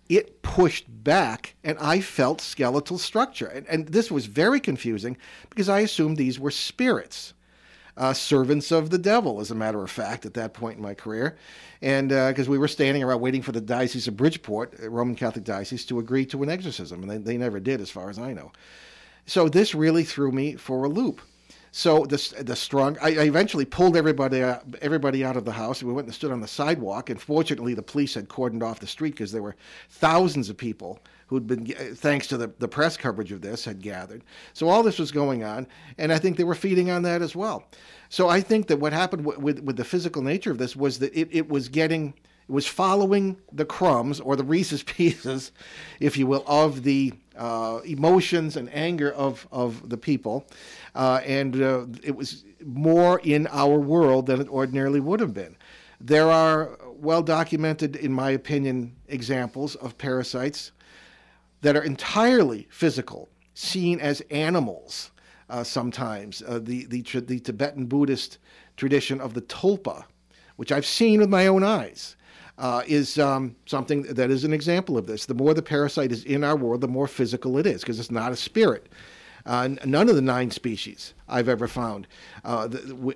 It pushed back, and I felt skeletal structure. And this was very confusing because I assumed these were spirits, servants of the devil, as a matter of fact, at that point in my career. And because we were standing around waiting for the Diocese of Bridgeport, Roman Catholic Diocese, to agree to an exorcism, and they never did, as far as I know. So this really threw me for a loop. So I eventually pulled everybody out of the house. We went and stood on the sidewalk, and fortunately the police had cordoned off the street because there were thousands of people who'd been, thanks to the press coverage of this, had gathered. So all this was going on, and I think they were feeding on that as well. So I think that what happened with the physical nature of this was that it was getting It was following the crumbs, or the Reese's Pieces, if you will, of the emotions and anger of the people. And it was more in our world than it ordinarily would have been. There are well-documented, in my opinion, examples of parasites that are entirely physical, seen as animals sometimes. The Tibetan Buddhist tradition of the tulpa, which I've seen with my own eyes, is something that is an example of this. The more the parasite is in our world, the more physical it is, because it's not a spirit. None of the 9 species I've ever found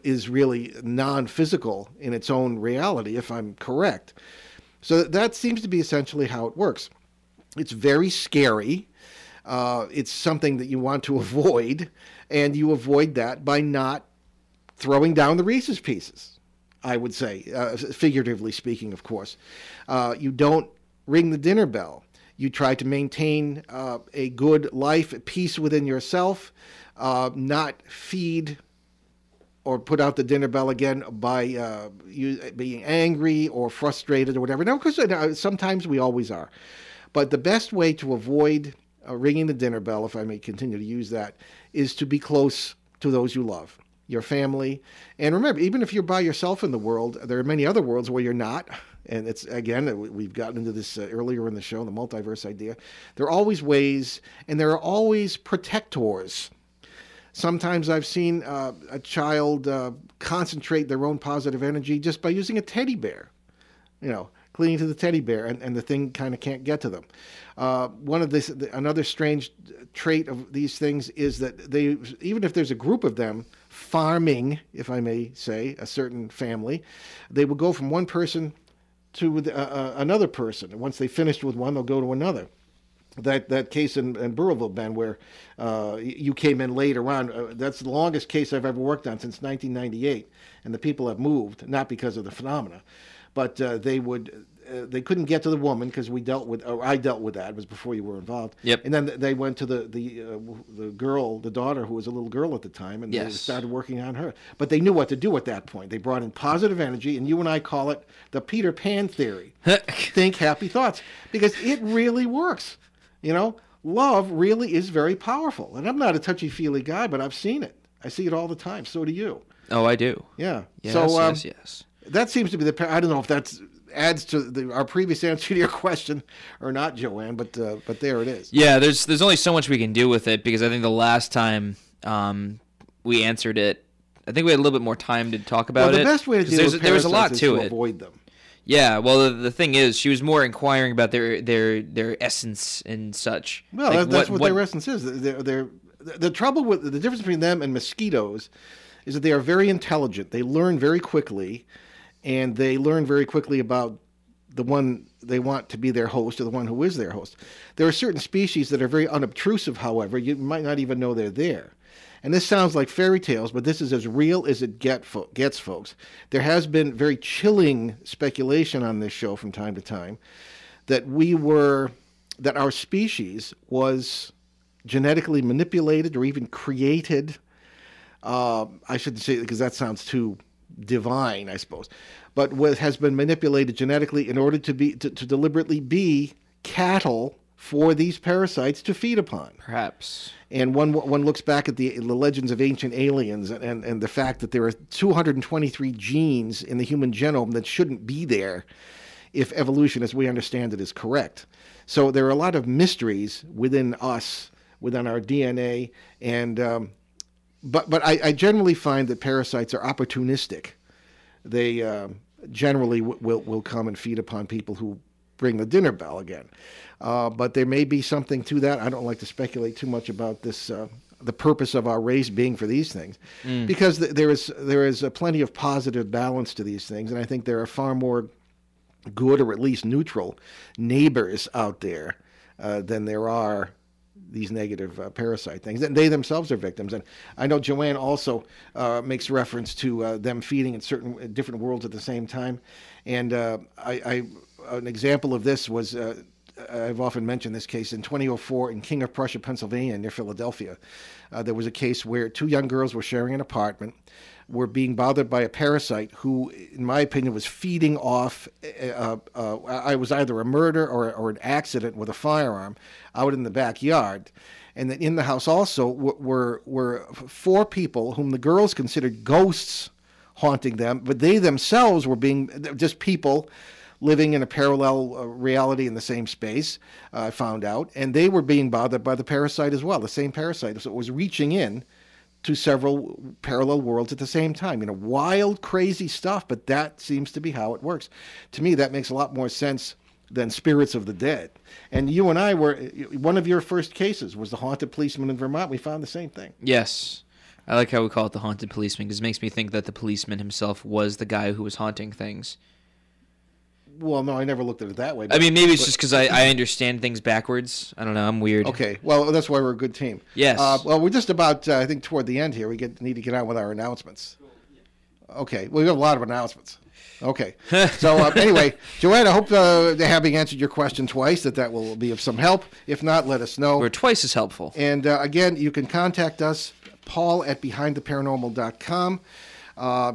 is really non-physical in its own reality, if I'm correct. So that seems to be essentially how it works. It's very scary. It's something that you want to avoid, and you avoid that by not throwing down the Reese's Pieces, I would say, figuratively speaking, of course. You don't ring the dinner bell. You try to maintain a good life, peace within yourself, not feed or put out the dinner bell again by being angry or frustrated or whatever. Now, of course, sometimes we always are. But the best way to avoid ringing the dinner bell, if I may continue to use that, is to be close to those you love, your family. And remember, even if you're by yourself in the world, there are many other worlds where you're not. And it's, again, we've gotten into this earlier in the show, the multiverse idea. There are always ways, and there are always protectors. Sometimes I've seen a child concentrate their own positive energy just by using a teddy bear, clinging to the teddy bear, and the thing kind of can't get to them. Another strange trait of these things is that they, even if there's a group of them farming, if I may say, a certain family, they will go from one person to another person. Once they finished with one, they'll go to another. That case in Boroughville, Ben, where you came in later on, that's the longest case I've ever worked on since 1998, and the people have moved, not because of the phenomena, but they couldn't get to the woman because I dealt with that. It was before you were involved. Yep. And then they went to the girl, the daughter, who was a little girl at the time, and Yes. They started working on her. But they knew what to do at that point. They brought in positive energy, and you and I call it the Peter Pan theory. Think happy thoughts, because it really works. Love really is very powerful. And I'm not a touchy-feely guy, but I've seen it. I see it all the time. So do you. Oh, I do. Yeah. Yes, so, yes. That seems to be the... I don't know if that's... adds to our previous answer to your question or not, Joanne, but there it is. Yeah, there's only so much we can do with it, because I think the last time we answered it, I think we had a little bit more time to talk about it. Well, the best way to deal with parasites is to avoid them. Yeah, well, the thing is, she was more inquiring about their essence and such. Well, that's what their essence is. The trouble with the difference between them and mosquitoes is that they are very intelligent. They learn very quickly. And they learn very quickly about the one they want to be their host or the one who is their host. There are certain species that are very unobtrusive, however. You might not even know they're there. And this sounds like fairy tales, but this is as real as it gets, folks. There has been very chilling speculation on this show from time to time that that our species was genetically manipulated or even created. I shouldn't say, because that sounds too divine, I suppose, but has been manipulated genetically in order to deliberately be cattle for these parasites to feed upon. Perhaps. And one looks back at the legends of ancient aliens and the fact that there are 223 genes in the human genome that shouldn't be there if evolution, as we understand it, is correct. So there are a lot of mysteries within us, within our DNA, and... But I generally find that parasites are opportunistic. They generally will come and feed upon people who ring the dinner bell again. But there may be something to that. I don't like to speculate too much about this, the purpose of our race being for these things, because there is plenty of positive balance to these things, and I think there are far more good or at least neutral neighbors out there than there are these negative parasite things. And they themselves are victims. And I know Joanne also makes reference to them feeding in certain different worlds at the same time. And an example of this was I've often mentioned this case, in 2004 in King of Prussia, Pennsylvania, near Philadelphia. There was a case where two young girls were sharing an apartment, were being bothered by a parasite who, in my opinion, was feeding off, I was either a murder or an accident with a firearm out in the backyard. And then in the house also were four people whom the girls considered ghosts haunting them, but they themselves were being just people living in a parallel reality in the same space, I found out, and they were being bothered by the parasite as well, the same parasite. So it was reaching in to several parallel worlds at the same time. You know, wild, crazy stuff, but that seems to be how it works. To me, that makes a lot more sense than spirits of the dead. And you and I were, one of your first cases was the haunted policeman in Vermont. We found the same thing. Yes. I like how we call it the haunted policeman, because it makes me think that the policeman himself was the guy who was haunting things. Well, no, I never looked at it that way. But, I mean, maybe it's just because I understand things backwards. I don't know. I'm weird. Okay. Well, that's why we're a good team. Yes. Well, we're just about, I think, toward the end here. We need to get on with our announcements. Okay. Well, we have a lot of announcements. Okay. So, anyway, Joanne, I hope having answered your question twice, that will be of some help. If not, let us know. We're twice as helpful. And, again, you can contact us, Paul, at BehindTheParanormal.com.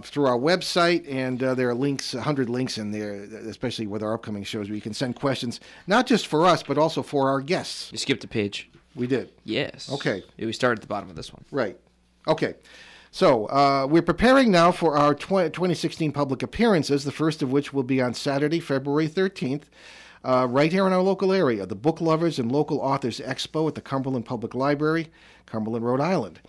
Through our website, and there are links, 100 links in there, especially with our upcoming shows, where you can send questions, not just for us, but also for our guests. You skipped a page. We did. Yes. Okay. Yeah, we started at the bottom of this one. Right. Okay. So we're preparing now for our 2016 public appearances, the first of which will be on Saturday, February 13th, right here in our local area, the Book Lovers and Local Authors Expo at the Cumberland Public Library, Cumberland, Rhode Island.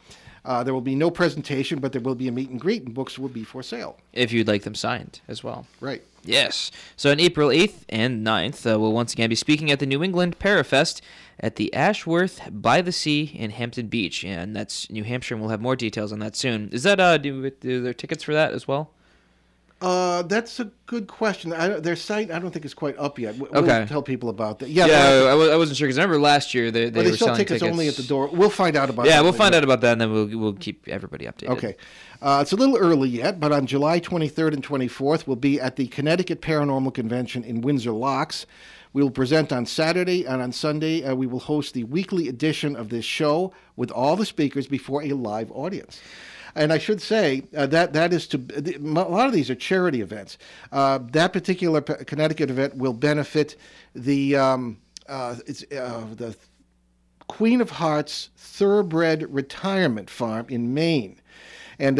There will be no presentation, but there will be a meet and greet, and books will be for sale. If you'd like them signed as well. Right. Yes. So on April 8th and 9th, we'll once again be speaking at the New England Parafest at the Ashworth by the Sea in Hampton Beach. And that's New Hampshire, and we'll have more details on that soon. Is that, are there tickets for that as well? That's a good question. Their site, I don't think, is quite up yet. We'll tell people about that. Yeah, I wasn't sure, because I remember last year they were selling tickets only at the door. We'll find out about that. Yeah, we'll find out about that, and then we'll keep everybody updated. Okay. It's a little early yet, but on July 23rd and 24th, we'll be at the Connecticut Paranormal Convention in Windsor Locks. We will present on Saturday, and on Sunday, we will host the weekly edition of this show with all the speakers before a live audience. And I should say that is to a lot of these are charity events. That particular Connecticut event will benefit the Queen of Hearts Thoroughbred Retirement Farm in Maine. And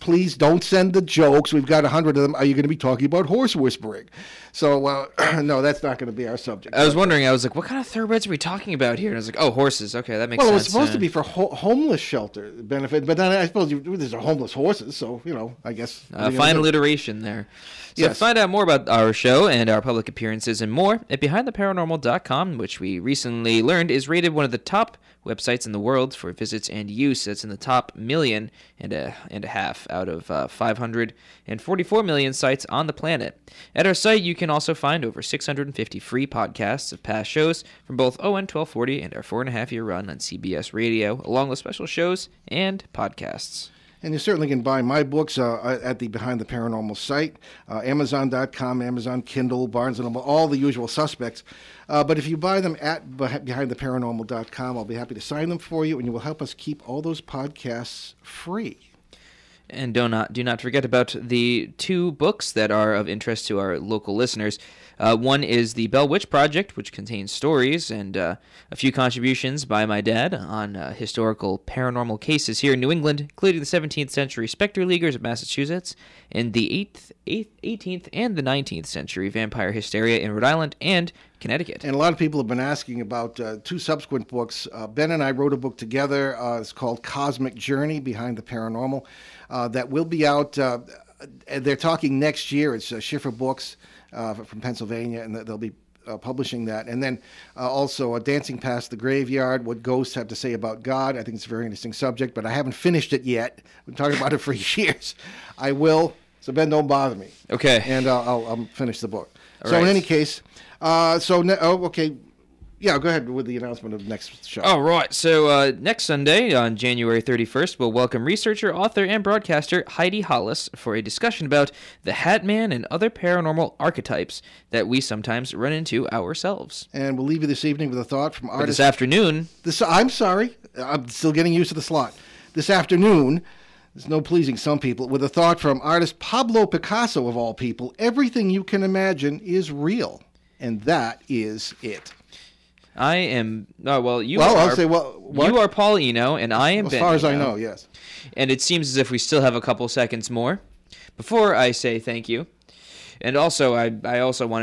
please don't send the jokes. We've got 100 of them. Are you going to be talking about horse whispering? So, no, that's not going to be our subject. I was wondering. I was like, what kind of thoroughbreds are we talking about here? And I was like, oh, horses. Okay, that makes sense. Well, it was supposed to be for homeless shelter benefit, but then I suppose there's homeless horses, so, I guess. Fine alliteration there. So yes. Find out more about our show and our public appearances and more at BehindTheParanormal.com, which we recently learned is rated one of the top websites in the world for visits and use. That's in the top 1.5 million out of 544 million sites on the planet. At our site, you can also find over 650 free podcasts of past shows from both ON 1240 and our 4.5-year run on CBS Radio, along with special shows and podcasts. And you certainly can buy my books at the Behind the Paranormal site, Amazon.com, Amazon Kindle, Barnes & Noble, all the usual suspects. But if you buy them at BehindTheParanormal.com, I'll be happy to sign them for you, and you will help us keep all those podcasts free. And do not forget about the two books that are of interest to our local listeners. One is The Bell Witch Project, which contains stories and a few contributions by my dad on historical paranormal cases here in New England, including the 17th century Spectre Leaguers of Massachusetts and the 18th, and the 19th century vampire hysteria in Rhode Island and Connecticut. And a lot of people have been asking about two subsequent books. Ben and I wrote a book together. It's called Cosmic Journey, Behind the Paranormal. That will be out. They're talking next year. It's Schiffer Books from Pennsylvania, and they'll be publishing that. And then also Dancing Past the Graveyard, What Ghosts Have to Say About God. I think it's a very interesting subject, but I haven't finished it yet. I've been talking about it for years. I will. So, Ben, don't bother me. Okay. And I'll finish the book. All right. In any case... Yeah, go ahead with the announcement of the next show. All right. So next Sunday, on January 31st, we'll welcome researcher, author, and broadcaster Heidi Hollis for a discussion about the Hat Man and other paranormal archetypes that we sometimes run into ourselves. And we'll leave you this evening with a thought from artist... This afternoon. I'm sorry. I'm still getting used to the slot. This afternoon... There's no pleasing some people. With a thought from artist Pablo Picasso, of all people, everything you can imagine is real. And that is it. I am... you are Paul Eno, and I am Ben Eno. As far as I know, yes. And it seems as if we still have a couple seconds more before I say thank you. And also, I also want